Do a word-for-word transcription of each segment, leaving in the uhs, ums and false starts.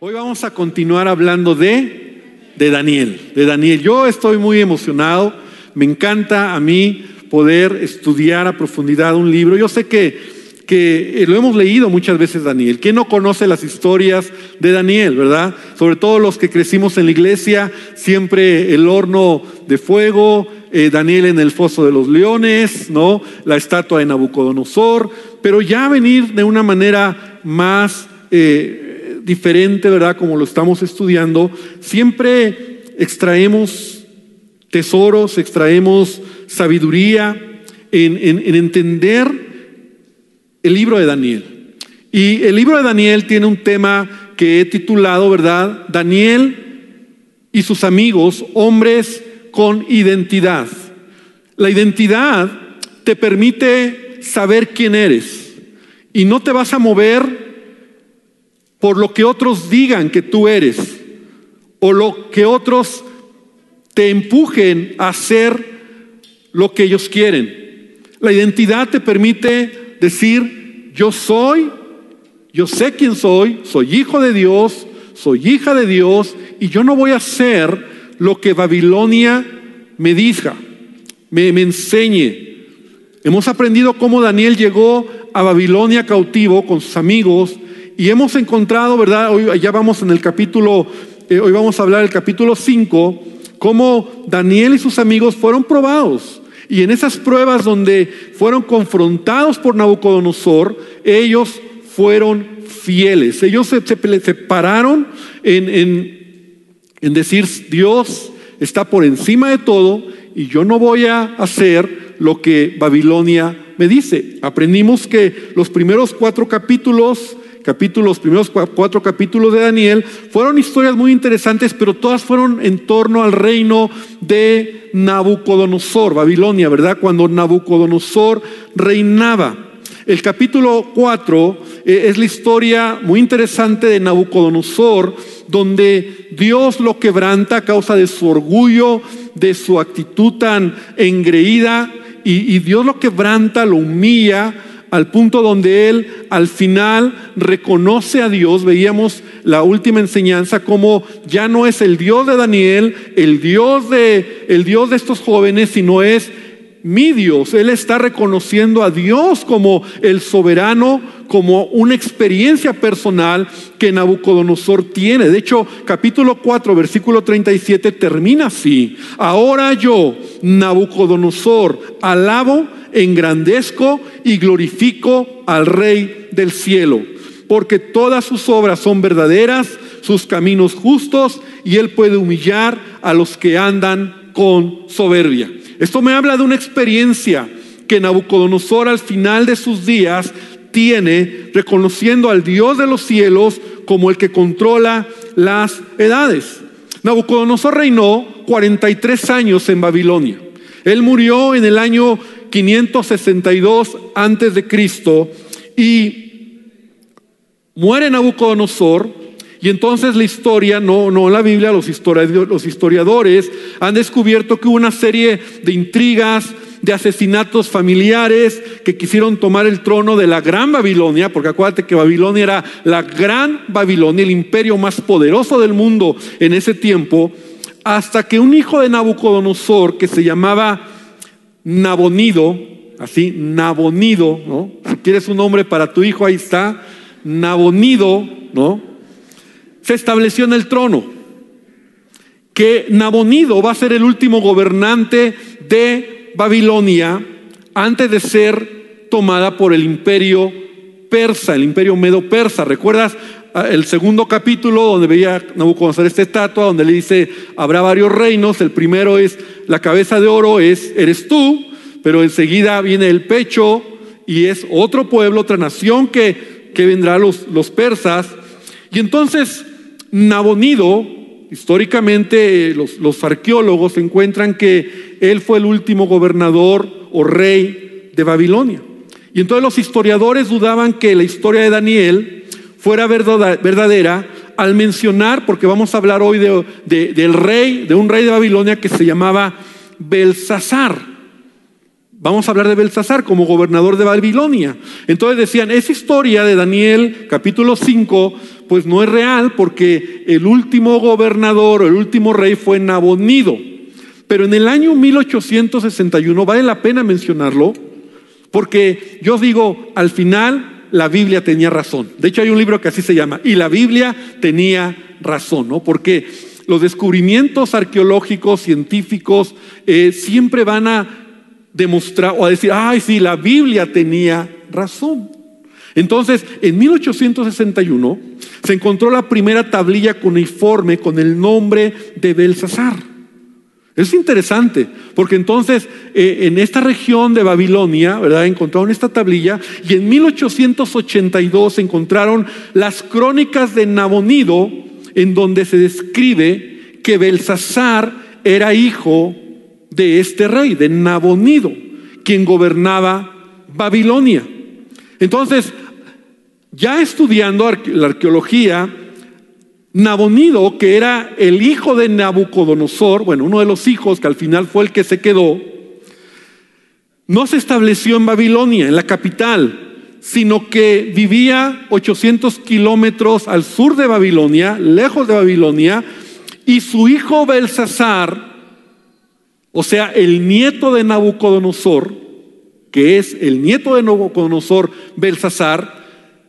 Hoy vamos a continuar hablando de, de Daniel, de Daniel. Yo estoy muy emocionado, me encanta a mí poder estudiar a profundidad un libro. Yo sé que, que lo hemos leído muchas veces, Daniel. ¿Quién no conoce las historias de Daniel, verdad? Sobre todo los que crecimos en la iglesia, siempre el horno de fuego, eh, Daniel en el foso de los leones, ¿no? La estatua de Nabucodonosor, pero ya venir de una manera más... Eh, diferente, ¿verdad? Como lo estamos estudiando, siempre extraemos tesoros, extraemos sabiduría en, en, en entender el libro de Daniel. Y el libro de Daniel tiene un tema que he titulado, ¿verdad? Daniel y sus amigos, hombres con identidad. La identidad te permite saber quién eres y no te vas a mover por lo que otros digan que tú eres o lo que otros te empujen a hacer lo que ellos quieren. La identidad te permite decir: yo soy, yo sé quién soy, soy hijo de Dios, soy hija de Dios, y yo no voy a hacer lo que Babilonia me diga, me, me enseñe. Hemos aprendido cómo Daniel llegó a Babilonia cautivo con sus amigos. Y hemos encontrado, ¿verdad? Hoy ya vamos en el capítulo, eh, hoy vamos a hablar del capítulo cinco, cómo Daniel y sus amigos fueron probados. Y en esas pruebas donde fueron confrontados por Nabucodonosor, ellos fueron fieles. Ellos se, se, se pararon en, en, en decir: Dios está por encima de todo y yo no voy a hacer lo que Babilonia me dice. Aprendimos que los primeros cuatro capítulos... Capítulos, primeros cuatro capítulos de Daniel fueron historias muy interesantes, pero todas fueron en torno al reino de Nabucodonosor, Babilonia, ¿verdad? Cuando Nabucodonosor reinaba. El capítulo cuatro eh, es la historia muy interesante de Nabucodonosor, donde Dios lo quebranta a causa de su orgullo, de su actitud tan engreída, y, y Dios lo quebranta, lo humilla, al punto donde él al final reconoce a Dios. Veíamos la última enseñanza como ya no es el Dios de Daniel, el Dios de, el Dios de estos jóvenes, sino es mi Dios. Él está reconociendo a Dios como el soberano, como una experiencia personal que Nabucodonosor tiene. De hecho, capítulo cuatro, versículo treinta y siete termina así: ahora yo, Nabucodonosor, alabo, engrandezco y glorifico al Rey del cielo, porque todas sus obras son verdaderas, sus caminos justos, y él puede humillar a los que andan con soberbia. Esto me habla de una experiencia que Nabucodonosor al final de sus días tiene, reconociendo al Dios de los cielos como el que controla las edades. Nabucodonosor reinó cuarenta y tres años en Babilonia. Él murió en el año quinientos sesenta y dos antes de Cristo, y muere Nabucodonosor. Y entonces la historia, no, no la Biblia, los historiadores, los historiadores han descubierto que hubo una serie de intrigas, de asesinatos familiares que quisieron tomar el trono de la gran Babilonia, porque acuérdate que Babilonia era la gran Babilonia, el imperio más poderoso del mundo en ese tiempo, hasta que un hijo de Nabucodonosor que se llamaba Nabonido, así, Nabonido, ¿no? Si quieres un nombre para tu hijo, ahí está, Nabonido, ¿no? Se estableció en el trono. Que Nabonido va a ser el último gobernante de Babilonia antes de ser tomada por el imperio persa, el imperio medo-persa. ¿Recuerdas el segundo capítulo donde veía Nabucodonosor esta estatua donde le dice: habrá varios reinos? El primero es la cabeza de oro, es eres tú, pero enseguida viene el pecho y es otro pueblo, otra nación que, que vendrá los, los persas. Y entonces Nabonido, históricamente los, los arqueólogos encuentran que él fue el último gobernador o rey de Babilonia. Y entonces los historiadores dudaban que la historia de Daniel fuera verdadera al mencionar, porque vamos a hablar hoy de, de, del rey, de un rey de Babilonia que se llamaba Belsasar. Vamos a hablar de Belsasar como gobernador de Babilonia. Entonces decían, esa historia de Daniel capítulo cinco, pues no es real porque el último gobernador, el último rey fue Nabonido. Pero en el año mil ochocientos sesenta y uno, vale la pena mencionarlo, porque yo digo, al final la Biblia tenía razón. De hecho hay un libro que así se llama, Y la Biblia tenía razón, ¿no? Porque los descubrimientos arqueológicos, científicos, eh, siempre van a demostrar o a decir, ay, sí, la Biblia tenía razón. Entonces, en mil ochocientos sesenta y uno se encontró la primera tablilla cuneiforme con el nombre de Belsasar. Es interesante, porque entonces eh, en esta región de Babilonia, ¿verdad?, encontraron esta tablilla, y en mil ochocientos ochenta y dos encontraron las crónicas de Nabonido, en donde se describe que Belsasar era hijo de este rey, de Nabonido, quien gobernaba Babilonia. Entonces, ya estudiando la arqueología, Nabonido, que era el hijo de Nabucodonosor, bueno, uno de los hijos que al final fue el que se quedó, no se estableció en Babilonia, en la capital, sino que vivía ochocientos kilómetros al sur de Babilonia, lejos de Babilonia, y su hijo Belsasar, o sea, el nieto de Nabucodonosor, que es el nieto de Nabucodonosor, Belsasar,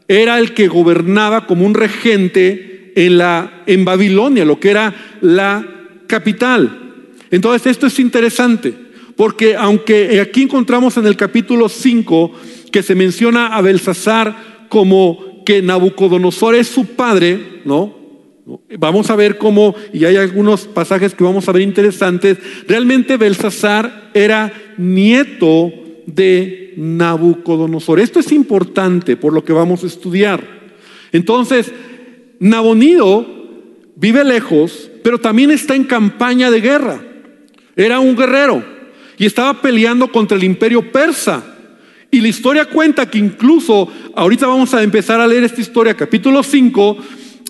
era el que gobernaba como un regente en, la, en Babilonia, lo que era la capital. Entonces, esto es interesante, porque aunque aquí encontramos en el capítulo cinco que se menciona a Belsasar como que Nabucodonosor es su padre, ¿no?, vamos a ver cómo, y hay algunos pasajes que vamos a ver interesantes, realmente Belsasar era nieto de Nabucodonosor. Esto es importante por lo que vamos a estudiar. Entonces, Nabonido vive lejos, pero también está en campaña de guerra. Era un guerrero y estaba peleando contra el imperio persa. Y la historia cuenta que incluso, ahorita vamos a empezar a leer esta historia, capítulo cinco,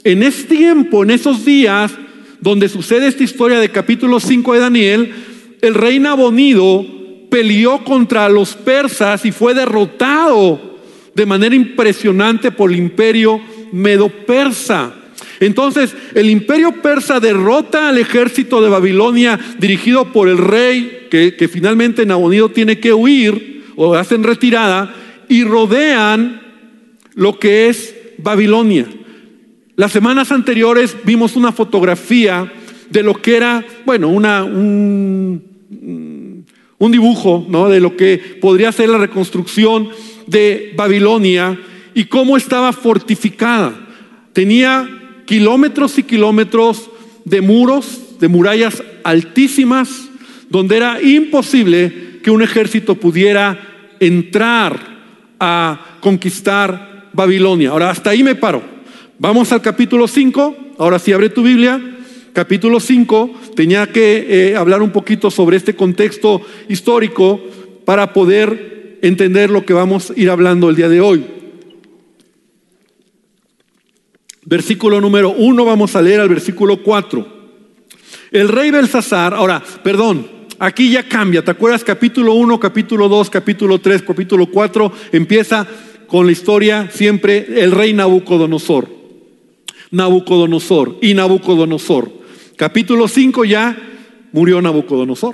en este tiempo, en esos días donde sucede esta historia de capítulo cinco de Daniel, el rey Nabonido peleó contra los persas y fue derrotado de manera impresionante por el imperio medo-persa. Entonces, el imperio persa derrota al ejército de Babilonia dirigido por el rey, que, que finalmente Nabonido tiene que huir o hacen retirada, y rodean lo que es Babilonia. Las semanas anteriores vimos una fotografía de lo que era, bueno, una, un, un dibujo, ¿no?, de lo que podría ser la reconstrucción de Babilonia y cómo estaba fortificada. Tenía kilómetros y kilómetros de muros, de murallas altísimas, donde era imposible que un ejército pudiera entrar a conquistar Babilonia. Ahora, hasta ahí me paro. Vamos al capítulo cinco, ahora sí abre tu Biblia, capítulo cinco, tenía que eh, hablar un poquito sobre este contexto histórico para poder entender lo que vamos a ir hablando el día de hoy. Versículo número uno, vamos a leer al versículo cuatro. El rey Belsasar, ahora, perdón, aquí ya cambia, ¿te acuerdas? Capítulo uno, capítulo dos, capítulo tres, capítulo cuatro, empieza con la historia siempre el rey Nabucodonosor. Nabucodonosor y Nabucodonosor. Capítulo cinco ya murió Nabucodonosor.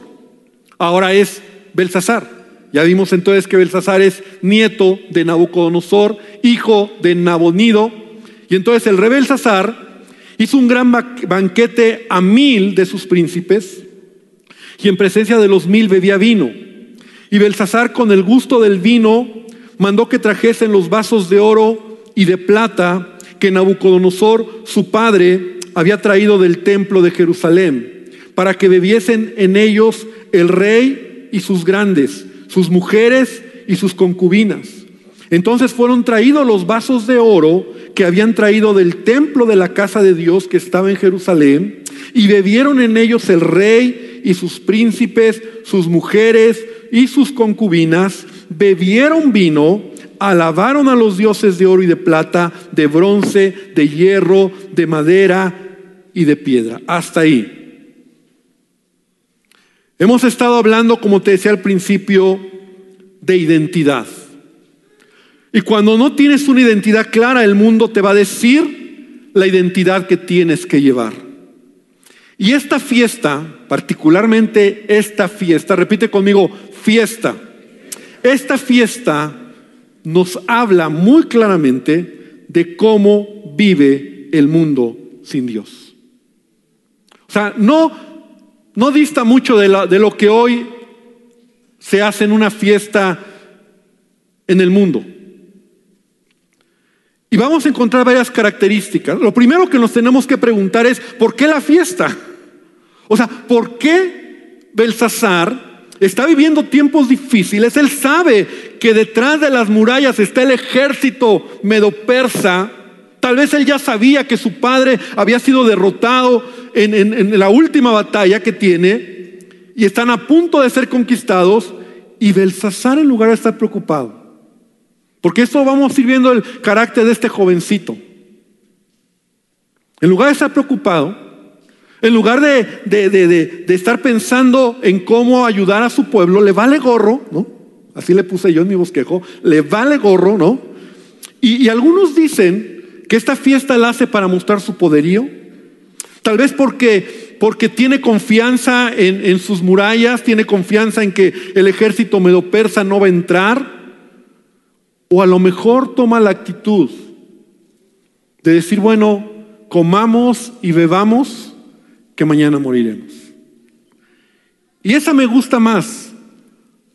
Ahora es Belsasar. Ya vimos entonces que Belsasar es nieto de Nabucodonosor, hijo de Nabonido. Y entonces el rey Belsasar hizo un gran banquete a mil de sus príncipes y en presencia de los mil bebía vino. Y Belsasar, con el gusto del vino, mandó que trajesen los vasos de oro y de plata que Nabucodonosor, su padre, había traído del templo de Jerusalén, para que bebiesen en ellos el rey y sus grandes, sus mujeres y sus concubinas. Entonces fueron traídos los vasos de oro que habían traído del templo de la casa de Dios que estaba en Jerusalén, y bebieron en ellos el rey y sus príncipes, sus mujeres y sus concubinas, bebieron vino, alabaron a los dioses de oro y de plata, de bronce, de hierro, de madera y de piedra. Hasta ahí. Hemos estado hablando, como te decía al principio, de identidad. Y cuando no tienes una identidad clara, el mundo te va a decir la identidad que tienes que llevar. Y esta fiesta, particularmente esta fiesta, repite conmigo, fiesta. Esta fiesta nos habla muy claramente de cómo vive el mundo sin Dios. O sea, no, no dista mucho de, la, de lo que hoy se hace en una fiesta en el mundo. Y vamos a encontrar varias características. Lo primero que nos tenemos que preguntar es, ¿por qué la fiesta? O sea, ¿por qué Belsasar está viviendo tiempos difíciles? Él sabe que detrás de las murallas está el ejército medo-persa. Tal vez él ya sabía que su padre había sido derrotado en, en, en la última batalla que tiene y están a punto de ser conquistados. Y Belsasar, en lugar de estar preocupado, porque esto vamos a ir viendo el carácter de este jovencito, en lugar de estar preocupado, en lugar de, de, de, de, de estar pensando en cómo ayudar a su pueblo, le vale gorro, ¿no? Así le puse yo en mi bosquejo, le vale gorro, ¿no? Y, y algunos dicen que esta fiesta la hace para mostrar su poderío, tal vez porque, porque tiene confianza en, en sus murallas, tiene confianza en que el ejército medo-persa no va a entrar, o a lo mejor toma la actitud de decir, bueno, comamos y bebamos, que mañana moriremos. Y esa me gusta más,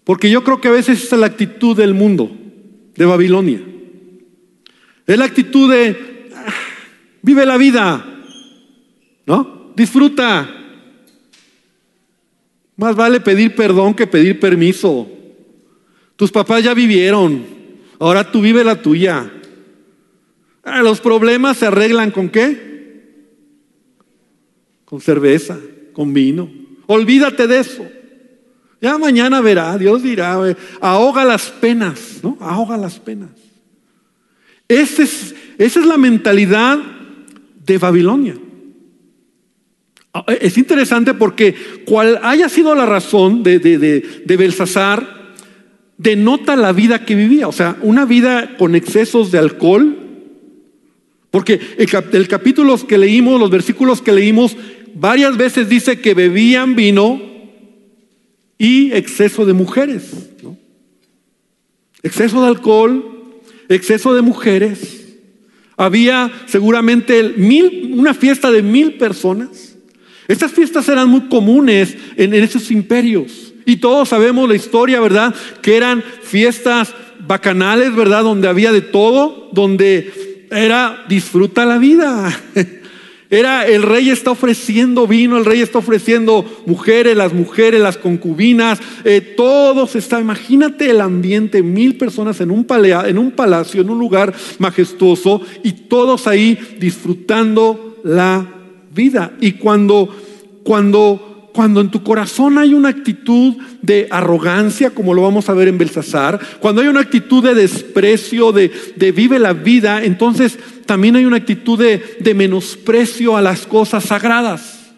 porque yo creo que a veces esa es la actitud del mundo, de Babilonia. Es la actitud de ah, vive la vida, ¿no? Disfruta. Más vale pedir perdón que pedir permiso. Tus papás ya vivieron, ahora tú vive la tuya. Ah, los problemas se arreglan ¿con qué? Con cerveza, con vino. Olvídate de eso. Ya mañana verá, Dios dirá, ahoga las penas, ¿no? Ahoga las penas. Esa es, esa es la mentalidad de Babilonia. Es interesante porque cual haya sido la razón de, de, de, de Belsasar, denota la vida que vivía. O sea, una vida con excesos de alcohol. Porque el, cap el capítulo que leímos, los versículos que leímos, varias veces dice que bebían vino y exceso de mujeres, ¿no? Exceso de alcohol, exceso de mujeres. Había seguramente mil, una fiesta de mil personas. Estas fiestas eran muy comunes en, en esos imperios. Y todos sabemos la historia, ¿verdad? Que eran fiestas bacanales, ¿verdad? Donde había de todo, donde... era disfruta la vida. Era el rey está ofreciendo vino, el rey está ofreciendo mujeres, las mujeres, las concubinas, eh, todos está. Imagínate el ambiente, mil personas en un, palea, en un palacio, en un lugar majestuoso y todos ahí disfrutando la vida. Y cuando, cuando, cuando en tu corazón hay una actitud de arrogancia, como lo vamos a ver en Belsasar, cuando hay una actitud de desprecio, de, de vive la vida, entonces también hay una actitud de, de menosprecio a las cosas sagradas,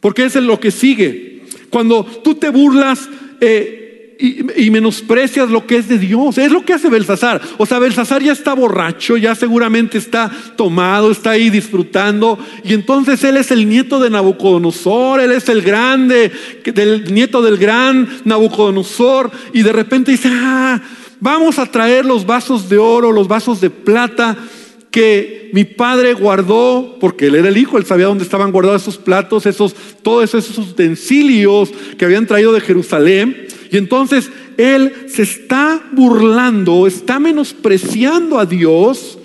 porque eso es lo que sigue. Cuando tú te burlas eh, y, y menosprecias lo que es de Dios, es lo que hace Belsasar. O sea, Belsasar ya está borracho, ya seguramente está tomado, está ahí disfrutando, y entonces él es el nieto de Nabucodonosor, él es el grande, del nieto del gran Nabucodonosor, y de repente dice, ah, vamos a traer los vasos de oro, los vasos de plata que mi padre guardó, porque él era el hijo, él sabía dónde estaban guardados esos platos, esos, todos esos utensilios que habían traído de Jerusalén. Y entonces él se está burlando, está menospreciando a Dios,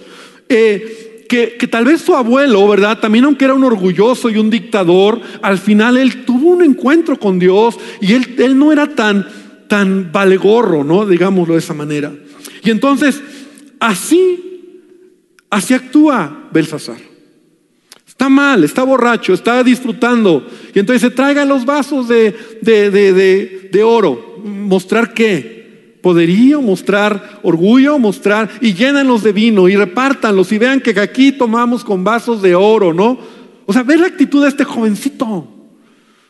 eh, que, que tal vez su abuelo, ¿verdad? También, aunque era un orgulloso y un dictador, al final él tuvo un encuentro con Dios y él, él no era tan, tan valegorro, ¿no? Digámoslo de esa manera. Y entonces así... así actúa Belsasar. Está mal, está borracho, está disfrutando. Y entonces se traiga los vasos de, de, de, de, de oro. ¿Mostrar qué? Poderío, mostrar orgullo, mostrar. Y llénenlos de vino y repártanlos. Y vean que aquí tomamos con vasos de oro, ¿no? O sea, ve la actitud de este jovencito.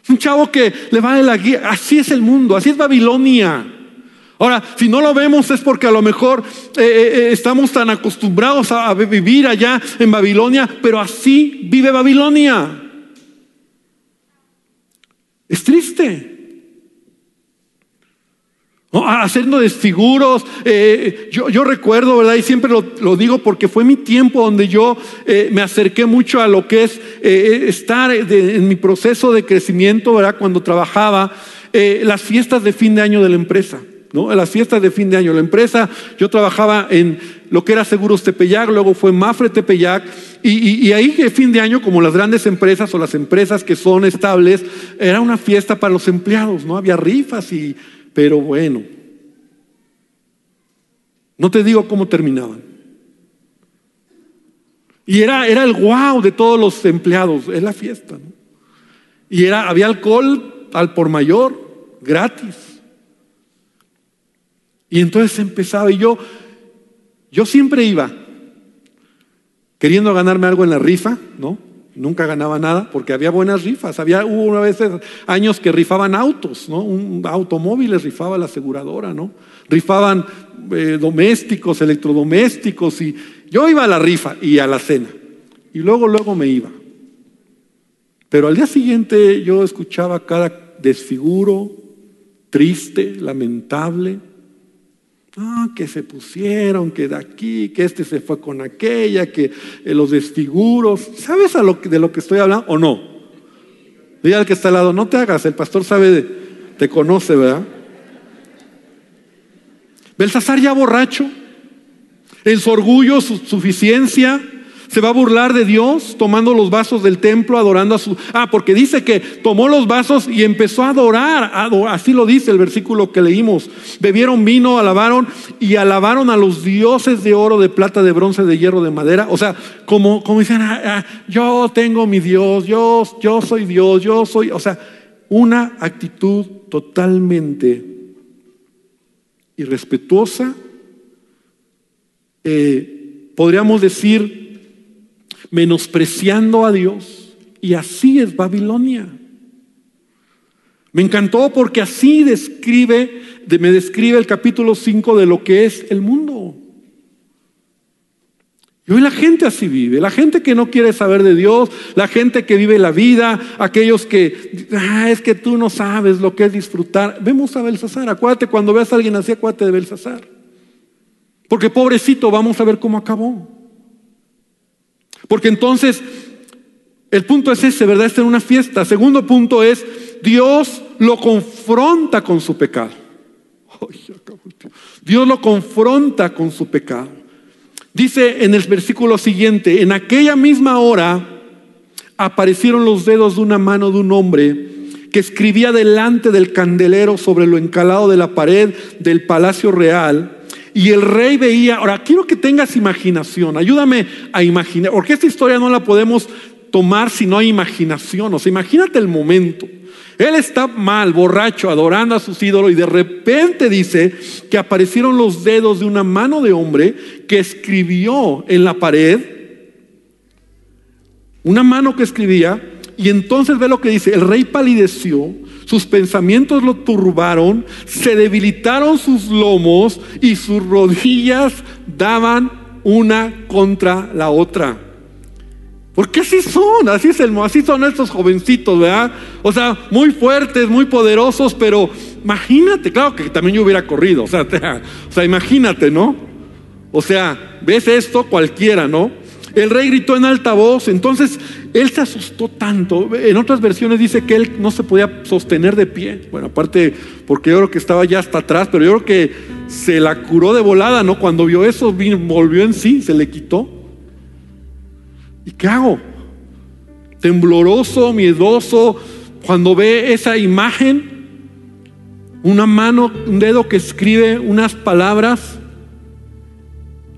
Es un chavo que le vale la guía. Así es el mundo, así es Babilonia. Ahora, si no lo vemos es porque a lo mejor eh, eh, estamos tan acostumbrados a, a vivir allá en Babilonia, pero así vive Babilonia. Es triste. ¿No? Hacernos desfiguros. Eh, yo, yo recuerdo, ¿verdad? Y siempre lo, lo digo porque fue mi tiempo donde yo eh, me acerqué mucho a lo que es eh, estar de, en mi proceso de crecimiento, ¿verdad? Cuando trabajaba, eh, las fiestas de fin de año de la empresa, ¿no? Las fiestas de fin de año de la empresa. Yo trabajaba en lo que era Seguros Tepeyac, luego fue Mafre Tepeyac. Y, y, y ahí, el fin de año, como las grandes empresas o las empresas que son estables, era una fiesta para los empleados, ¿no? Había rifas y... Pero bueno, no te digo cómo terminaban. Y era, era el wow de todos los empleados, es la fiesta, ¿no? Y era, había alcohol al por mayor, gratis. Y entonces empezaba, y yo, yo siempre iba queriendo ganarme algo en la rifa, ¿no? Nunca ganaba nada porque había buenas rifas. Había, hubo una vez años que rifaban autos, ¿no? Un, automóviles rifaba la aseguradora, ¿no? Rifaban eh, domésticos, electrodomésticos, y yo iba a la rifa y a la cena. Y luego, luego me iba. Pero al día siguiente yo escuchaba cada desfiguro, triste, lamentable. Ah, que se pusieron, que de aquí, que este se fue con aquella, que eh, los desfiguros. ¿Sabes a lo que, de lo que estoy hablando o no? Dile al que está al lado, no te hagas, el pastor sabe, de, te conoce, ¿verdad? Belsasar ya borracho, en su orgullo, su suficiencia, se va a burlar de Dios tomando los vasos del templo, adorando a su... Ah, porque dice que tomó los vasos y empezó a adorar, adorar. Así lo dice el versículo que leímos. Bebieron vino, alabaron y alabaron a los dioses de oro, de plata, de bronce, de hierro, de madera. O sea, como, como dicen, ah, ah, yo tengo mi Dios, yo, yo soy Dios, yo soy... O sea, una actitud totalmente irrespetuosa. Eh, podríamos decir... menospreciando a Dios. Y así es Babilonia. Me encantó porque así describe, de, me describe el capítulo cinco de lo que es el mundo. Y hoy la gente así vive. La gente que no quiere saber de Dios, la gente que vive la vida, aquellos que, ah, es que tú no sabes lo que es disfrutar. Vemos a Belsasar, acuérdate cuando veas a alguien así, acuérdate de Belsasar. Porque pobrecito, vamos a ver cómo acabó. Porque entonces, el punto es ese, ¿verdad? Está en una fiesta. Segundo punto es, Dios lo confronta con su pecado. Dios lo confronta con su pecado. Dice en el versículo siguiente, en aquella misma hora aparecieron los dedos de una mano de un hombre que escribía delante del candelero sobre lo encalado de la pared del palacio real. Y el rey veía. Ahora quiero que tengas imaginación, ayúdame a imaginar, porque esta historia no la podemos tomar si no hay imaginación. O sea, imagínate el momento. Él está mal, borracho, adorando a sus ídolos, y de repente dice que aparecieron los dedos de una mano de hombre que escribió en la pared, una mano que escribía. Y entonces ve lo que dice: el rey palideció, sus pensamientos lo turbaron, se debilitaron sus lomos y sus rodillas daban una contra la otra. Porque así son, así es el, así son estos jovencitos, ¿verdad? O sea, muy fuertes, muy poderosos, pero imagínate, claro que también yo hubiera corrido, o sea, te, o sea, imagínate, ¿no? O sea, ves esto cualquiera, ¿no? El rey gritó en alta voz. Entonces él se asustó tanto. En otras versiones dice que él no se podía sostener de pie. Bueno, aparte porque yo creo que estaba ya hasta atrás, pero yo creo que se la curó de volada, ¿no? Cuando vio eso, volvió en sí, se le quitó. ¿Y qué hago? Tembloroso, miedoso, cuando ve esa imagen, una mano, un dedo que escribe unas palabras.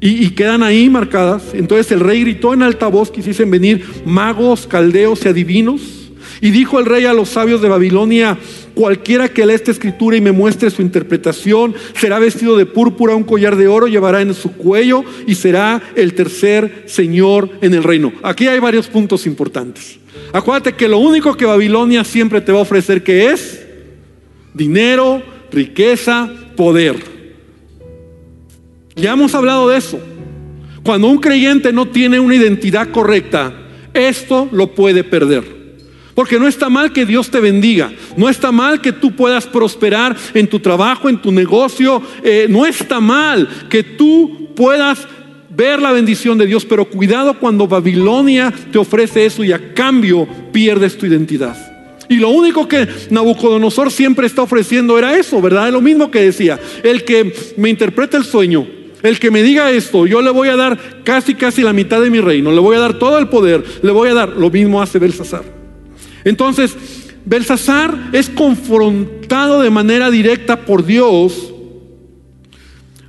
Y, y quedan ahí marcadas. Entonces el rey gritó en alta voz, quisiesen venir magos, caldeos y adivinos. Y dijo el rey a los sabios de Babilonia: cualquiera que lea esta escritura y me muestre su interpretación, será vestido de púrpura, un collar de oro llevará en su cuello y será el tercer señor en el reino. Aquí hay varios puntos importantes. Acuérdate que lo único que Babilonia siempre te va a ofrecer, que es dinero, riqueza, poder. Ya hemos hablado de eso. Cuando un creyente no tiene una identidad correcta, esto lo puede perder. Porque no está mal que Dios te bendiga, no está mal que tú puedas prosperar en tu trabajo, en tu negocio, eh, no está mal que tú puedas ver la bendición de Dios, pero cuidado cuando Babilonia te ofrece eso y a cambio pierdes tu identidad. Y lo único que Nabucodonosor siempre está ofreciendo era eso, ¿verdad? Es lo mismo que decía, el que me interprete el sueño, el que me diga esto, yo le voy a dar casi casi la mitad de mi reino, le voy a dar todo el poder, le voy a dar, lo mismo hace Belsasar. Entonces, Belsasar es confrontado de manera directa por Dios,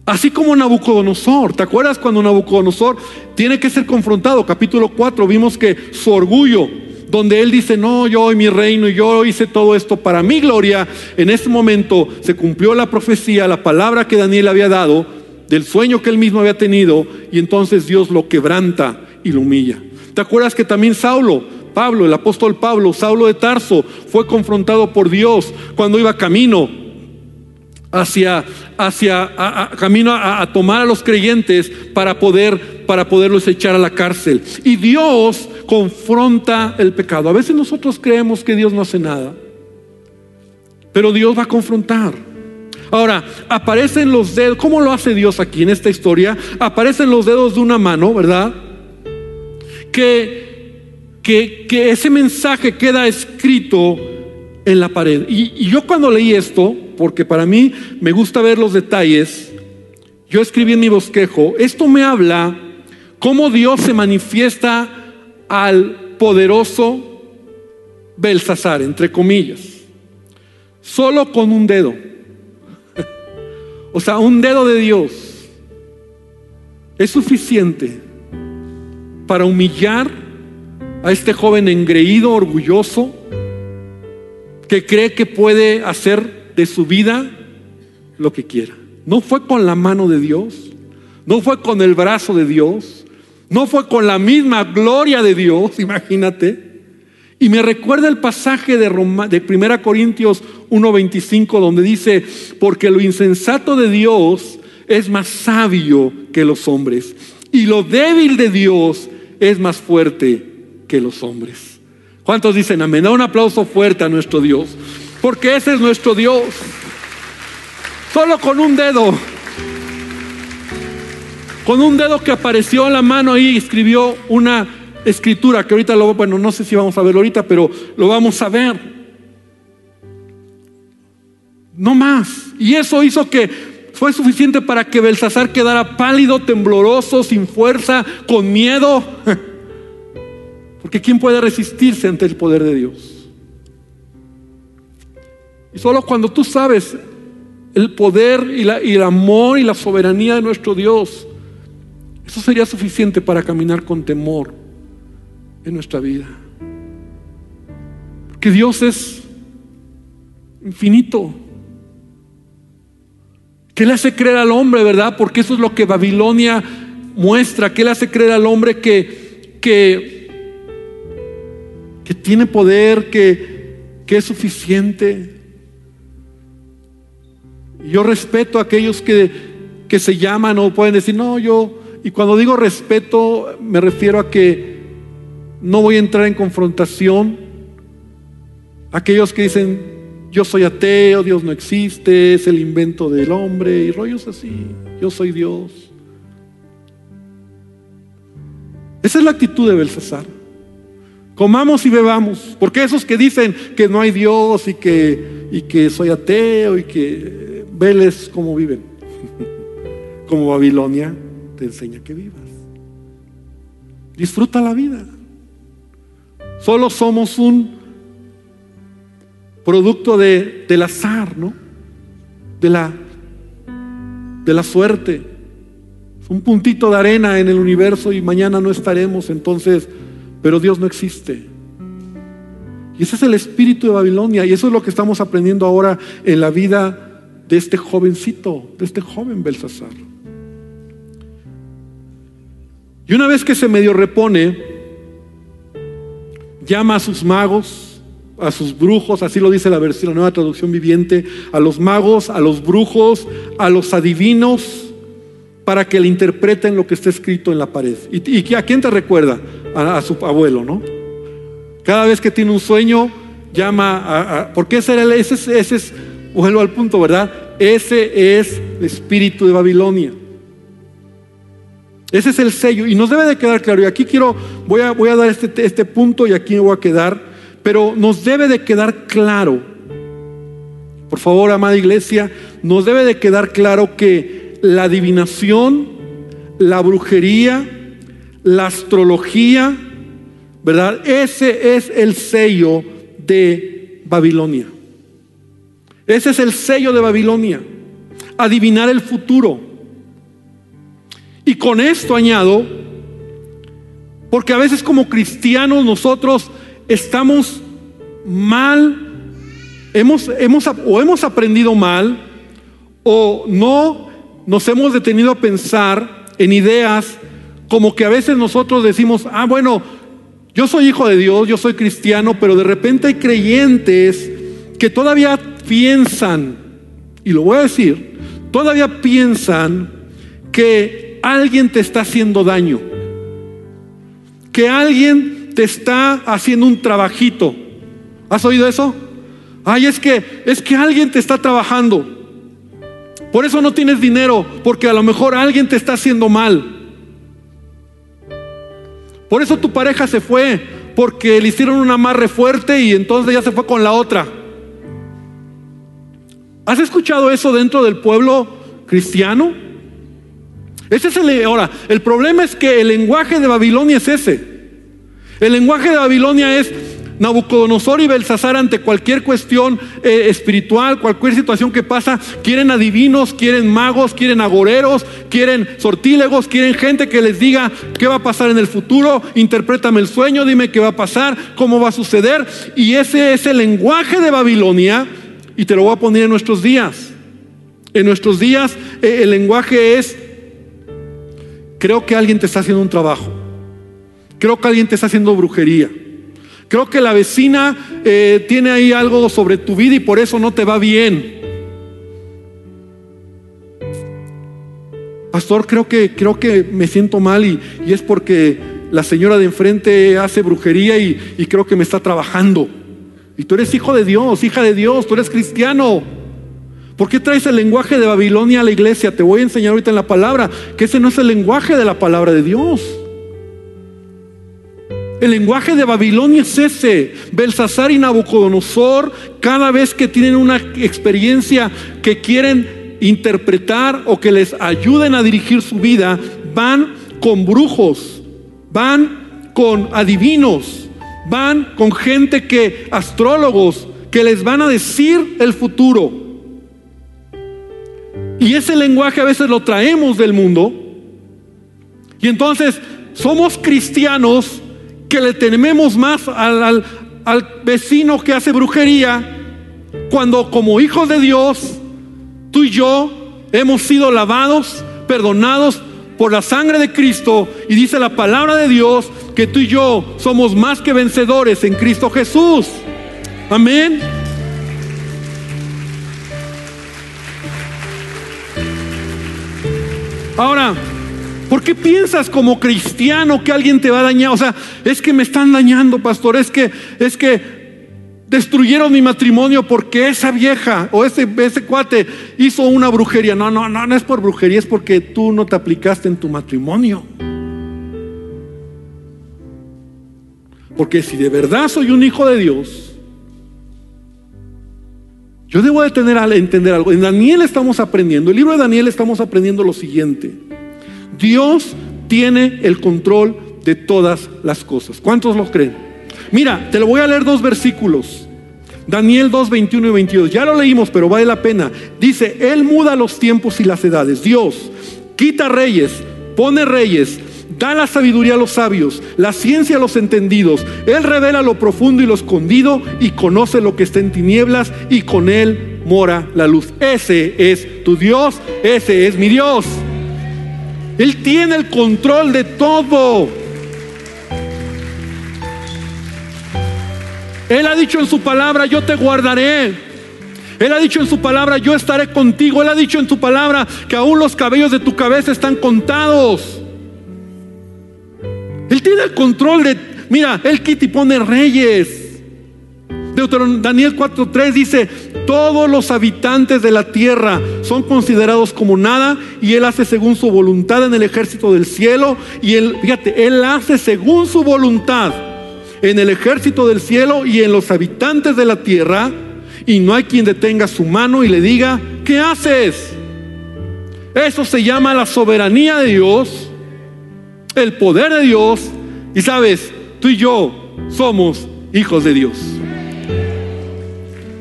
así como Nabucodonosor. ¿Te acuerdas cuando Nabucodonosor tiene que ser confrontado? Capítulo cuatro, vimos que su orgullo, donde él dice, no, yo y mi reino, yo hice todo esto para mi gloria. En ese momento se cumplió la profecía, la palabra que Daniel había dado, del sueño que él mismo había tenido, y entonces Dios lo quebranta y lo humilla. ¿Te acuerdas que también Saulo... Pablo, el apóstol Pablo, Saulo de Tarso, fue confrontado por Dios cuando iba camino hacia, hacia a, a, camino a, a tomar a los creyentes para poder, para poderlos echar a la cárcel. Y Dios confronta el pecado. A veces nosotros creemos que Dios no hace nada, pero Dios va a confrontar. Ahora, aparecen los dedos. ¿Cómo lo hace Dios aquí en esta historia? Aparecen los dedos de una mano, ¿verdad? Que Que, que ese mensaje queda escrito en la pared. Y, y yo cuando leí esto, porque para mí me gusta ver los detalles, yo escribí en mi bosquejo, esto me habla cómo Dios se manifiesta al poderoso Belsasar, entre comillas, solo con un dedo. O sea, un dedo de Dios es suficiente para humillar a este joven engreído, orgulloso, que cree que puede hacer de su vida lo que quiera. No fue con la mano de Dios, no fue con el brazo de Dios, no fue con la misma gloria de Dios, imagínate. Y me recuerda el pasaje de, Roma, de primera Corintios uno veinticinco, donde dice, porque lo insensato de Dios es más sabio que los hombres, y lo débil de Dios es más fuerte que los hombres. ¿Cuántos dicen amén? Da un aplauso fuerte a nuestro Dios, porque ese es nuestro Dios. Solo con un dedo, con un dedo que apareció en la mano y escribió una escritura que ahorita lo, bueno, no sé si vamos a verlo ahorita, pero lo vamos a ver. No más. Y eso hizo que fue suficiente para que Belsasar quedara pálido, tembloroso, sin fuerza, con miedo. Porque ¿quién puede resistirse ante el poder de Dios? Y solo cuando tú sabes el poder y, la, y el amor y la soberanía de nuestro Dios, eso sería suficiente para caminar con temor en nuestra vida. Porque Dios es infinito. ¿Qué le hace creer al hombre, verdad? Porque eso es lo que Babilonia muestra. ¿Qué le hace creer al hombre que... que que tiene poder, que, que es suficiente? Yo respeto a aquellos que, que se llaman o pueden decir, no, yo, y cuando digo respeto, me refiero a que no voy a entrar en confrontación. Aquellos que dicen, yo soy ateo, Dios no existe, es el invento del hombre, y rollos así, yo soy Dios. Esa es la actitud de Belsasar. Comamos y bebamos, porque esos que dicen que no hay Dios y que, y que soy ateo y que veles cómo viven, como Babilonia te enseña que vivas. Disfruta la vida. Solo somos un producto de, del azar, ¿no? De la, de la suerte. Es un puntito de arena en el universo y mañana no estaremos, entonces... Pero Dios no existe. Y ese es el espíritu de Babilonia. Y eso es lo que estamos aprendiendo ahora en la vida de este jovencito, de este joven Belsasar. Y una vez que se medio repone, llama a sus magos, a sus brujos, así lo dice la versión, la Nueva Traducción Viviente, a los magos, a los brujos, a los adivinos, para que le interpreten lo que está escrito en la pared. ¿Y, y a quién te recuerda? A, a su abuelo, ¿no? Cada vez que tiene un sueño, llama a, a porque ese, era el, ese, es, ese es, vuelvo al punto, ¿verdad? Ese es el espíritu de Babilonia. Ese es el sello, y nos debe de quedar claro. Y aquí quiero, voy a, voy a dar este, este punto, y aquí me voy a quedar, pero nos debe de quedar claro, por favor, amada iglesia, nos debe de quedar claro que la adivinación, la brujería, la astrología, ¿verdad? Ese es el sello de Babilonia. Ese es el sello de Babilonia. Adivinar el futuro. Y con esto añado, porque a veces como cristianos nosotros estamos mal, hemos, hemos, o hemos aprendido mal, o no nos hemos detenido a pensar en ideas como que a veces nosotros decimos, ah, bueno, yo soy hijo de Dios, yo soy cristiano, pero de repente hay creyentes que todavía piensan, y lo voy a decir, todavía piensan que alguien te está haciendo daño, que alguien te está haciendo un trabajito. ¿Has oído eso? Ay, es que es que alguien te está trabajando, por eso no tienes dinero, porque a lo mejor alguien te está haciendo mal. Por eso tu pareja se fue, porque le hicieron un amarre fuerte y entonces ya se fue con la otra. ¿Has escuchado eso dentro del pueblo cristiano? Ese es el, ahora, el problema es que el lenguaje de Babilonia es ese. El lenguaje de Babilonia es Nabucodonosor y Belsasar ante cualquier cuestión eh, espiritual, cualquier situación que pasa, quieren adivinos, quieren magos, quieren agoreros, quieren sortílegos, quieren gente que les diga qué va a pasar en el futuro, interprétame el sueño, dime qué va a pasar, cómo va a suceder. Y ese es el lenguaje de Babilonia, y te lo voy a poner en nuestros días. En nuestros días eh, el lenguaje es: creo que alguien te está haciendo un trabajo, creo que alguien te está haciendo brujería, creo que la vecina eh, tiene ahí algo sobre tu vida y por eso no te va bien. Pastor, creo que, creo que me siento mal y, y es porque la señora de enfrente hace brujería y, y creo que me está trabajando. Y tú eres hijo de Dios, hija de Dios, tú eres cristiano. ¿Por qué traes el lenguaje de Babilonia a la iglesia? Te voy a enseñar ahorita en la palabra que ese no es el lenguaje de la palabra de Dios. El lenguaje de Babilonia es ese. Belsasar y Nabucodonosor, cada vez que tienen una experiencia que quieren interpretar o que les ayuden a dirigir su vida, van con brujos, van con adivinos, van con gente que, astrólogos, que les van a decir el futuro. Y ese lenguaje a veces lo traemos del mundo. Y entonces somos cristianos que le tememos más al, al, al vecino que hace brujería, cuando como hijos de Dios, tú y yo hemos sido lavados, perdonados por la sangre de Cristo. Y dice la palabra de Dios que tú y yo somos más que vencedores en Cristo Jesús. Amén. Ahora, ¿por qué piensas como cristiano que alguien te va a dañar? O sea, es que me están dañando, pastor, es que, es que destruyeron mi matrimonio porque esa vieja o ese, ese cuate hizo una brujería. No, no, no, no es por brujería, es porque tú no te aplicaste en tu matrimonio. Porque si de verdad soy un hijo de Dios, yo debo de tener, entender algo. En Daniel estamos aprendiendo, el libro de Daniel estamos aprendiendo lo siguiente: Dios tiene el control de todas las cosas. ¿Cuántos lo creen? Mira, te lo voy a leer dos versículos. Daniel dos, veintiuno y veintidós. Ya lo leímos, pero vale la pena. Dice: Él muda los tiempos y las edades. Dios quita reyes, pone reyes, da la sabiduría a los sabios, la ciencia a los entendidos. Él revela lo profundo y lo escondido, y conoce lo que está en tinieblas, y con Él mora la luz. Ese es tu Dios, ese es mi Dios. Él tiene el control de todo. Él ha dicho en su palabra: yo te guardaré. Él ha dicho en su palabra: yo estaré contigo. Él ha dicho en su palabra que aún los cabellos de tu cabeza están contados. Él tiene el control de... Mira, Él quita y pone reyes. Deuteronomio, Daniel cuatro tres dice: todos los habitantes de la tierra son considerados como nada, y Él hace según su voluntad en el ejército del cielo. Y Él, fíjate, Él hace según su voluntad en el ejército del cielo y en los habitantes de la tierra, y no hay quien detenga su mano y le diga: ¿qué haces? Eso se llama la soberanía de Dios, el poder de Dios. Y sabes, tú y yo somos hijos de Dios.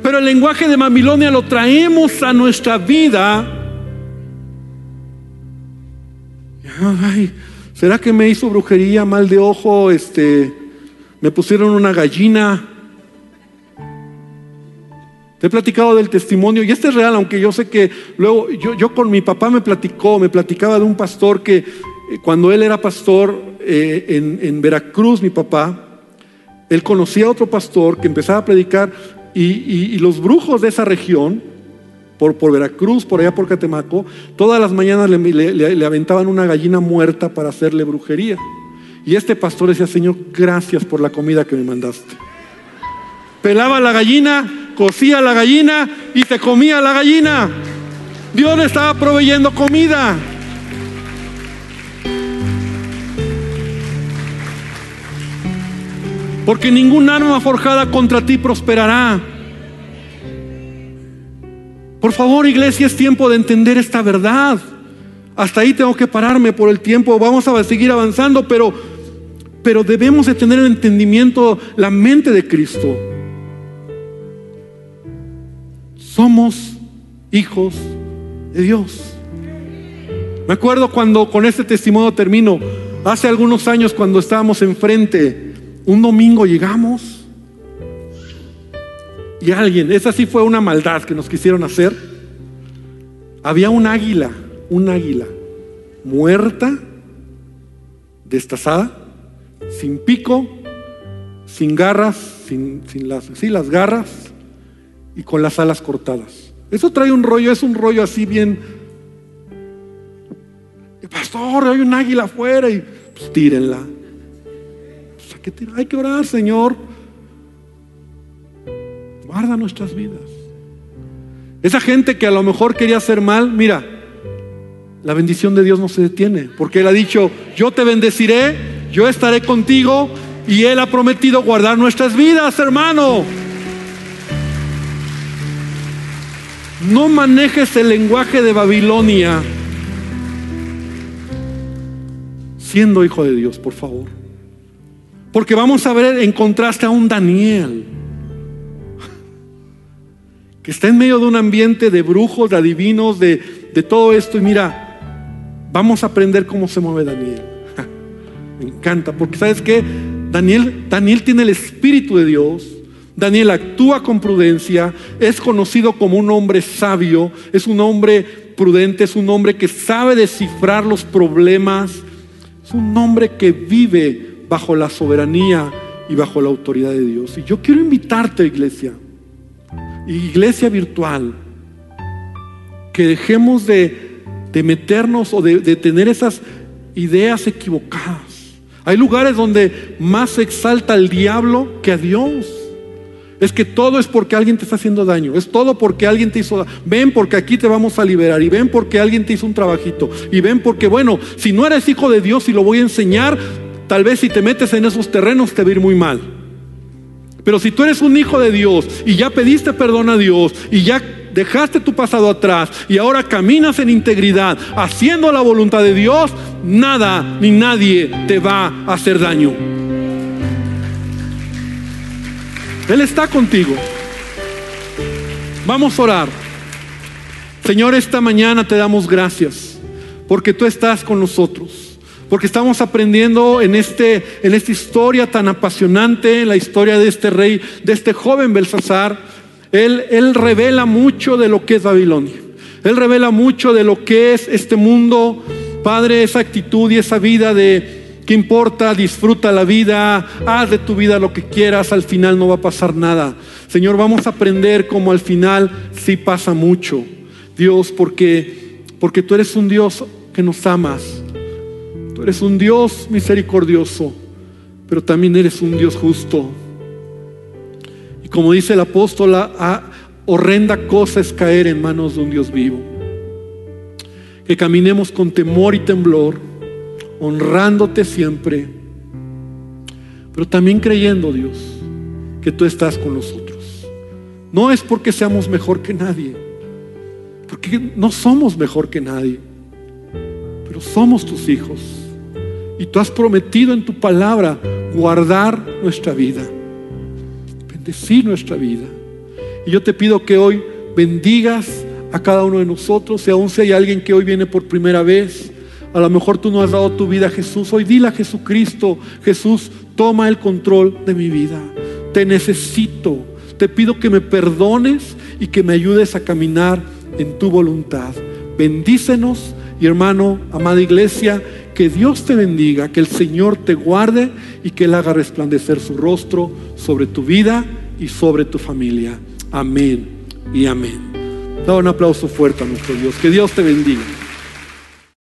Pero el lenguaje de Babilonia lo traemos a nuestra vida. Ay, ¿será que me hizo brujería, mal de ojo? Este, me pusieron una gallina. Te he platicado del testimonio, y este es real, aunque yo sé que luego yo, yo con mi papá me platicó, me platicaba de un pastor que cuando él era pastor eh, en, en Veracruz, mi papá, él conocía a otro pastor que empezaba a predicar, y, y, y los brujos de esa región, por, por Veracruz, por allá por Catemaco, todas las mañanas le, le, le aventaban una gallina muerta para hacerle brujería. Y este pastor decía: Señor, gracias por la comida que me mandaste. Pelaba la gallina, cocía la gallina y se comía la gallina. Dios le estaba proveyendo comida. Porque ningún arma forjada contra ti prosperará. Por favor, iglesia, es tiempo de entender esta verdad. Hasta ahí tengo que pararme por el tiempo. Vamos a seguir avanzando, pero, pero debemos de tener el entendimiento, la mente de Cristo. Somos hijos de Dios. Me acuerdo cuando, con este testimonio termino, hace algunos años cuando estábamos enfrente, un domingo llegamos y alguien, esa sí fue una maldad que nos quisieron hacer. Había un águila, un águila muerta, destazada, sin pico, sin garras, sin, sin las, sí, las garras, y con las alas cortadas. Eso trae un rollo, es un rollo así bien. Pastor, hay un águila afuera, y pues tírenla. Hay que orar: Señor, guarda nuestras vidas. Esa gente que a lo mejor quería hacer mal, mira, la bendición de Dios no se detiene, porque Él ha dicho: yo te bendeciré, yo estaré contigo, y Él ha prometido guardar nuestras vidas, hermano. No manejes el lenguaje de Babilonia siendo hijo de Dios, por favor. Porque vamos a ver en contraste a un Daniel que está en medio de un ambiente de brujos, de adivinos, de, de todo esto. Y mira, vamos a aprender cómo se mueve Daniel. Me encanta, porque ¿sabes qué? Daniel, Daniel tiene el Espíritu de Dios. Daniel actúa con prudencia, es conocido como un hombre sabio, es un hombre prudente, es un hombre que sabe descifrar los problemas, es un hombre que vive bajo la soberanía y bajo la autoridad de Dios. Y yo quiero invitarte, iglesia, iglesia virtual, que dejemos de, de meternos o de, de tener esas ideas equivocadas. Hay lugares donde más se exalta al diablo que a Dios. Es que todo es porque alguien te está haciendo daño, es todo porque alguien te hizo daño. Ven porque aquí te vamos a liberar, y ven porque alguien te hizo un trabajito, y ven porque, bueno, si no eres hijo de Dios y lo voy a enseñar, tal vez si te metes en esos terrenos te va a ir muy mal. Pero si tú eres un hijo de Dios y ya pediste perdón a Dios y ya dejaste tu pasado atrás y ahora caminas en integridad haciendo la voluntad de Dios, nada ni nadie te va a hacer daño. Él está contigo. Vamos a orar. Señor, esta mañana te damos gracias porque tú estás con nosotros. Porque estamos aprendiendo en, este, en esta historia tan apasionante, la historia de este rey, de este joven Belsasar. Él, él revela mucho de lo que es Babilonia. Él revela mucho de lo que es este mundo, Padre, esa actitud y esa vida de, ¿Qué importa? Disfruta la vida, haz de tu vida lo que quieras, al final no va a pasar nada. Señor, vamos a aprender cómo al final sí pasa mucho. Dios, porque, porque tú eres un Dios que nos amas. Tú eres un Dios misericordioso, pero también eres un Dios justo. Y como dice el apóstol, la horrenda cosa es caer en manos de un Dios vivo. Que caminemos con temor y temblor, honrándote siempre, pero también creyendo, Dios, que tú estás con nosotros. No es porque seamos mejor que nadie, porque no somos mejor que nadie, pero somos tus hijos y tú has prometido en tu palabra guardar nuestra vida, bendecir nuestra vida. Y yo te pido que hoy bendigas a cada uno de nosotros, y aún si hay alguien que hoy viene por primera vez, a lo mejor tú no has dado tu vida a Jesús. Hoy dile a Jesucristo: Jesús, toma el control de mi vida. Te necesito. Te pido que me perdones y que me ayudes a caminar en tu voluntad. Bendícenos, y hermano, amada iglesia, que Dios te bendiga, que el Señor te guarde y que Él haga resplandecer su rostro sobre tu vida y sobre tu familia. Amén y amén. Da un aplauso fuerte a nuestro Dios. Que Dios te bendiga.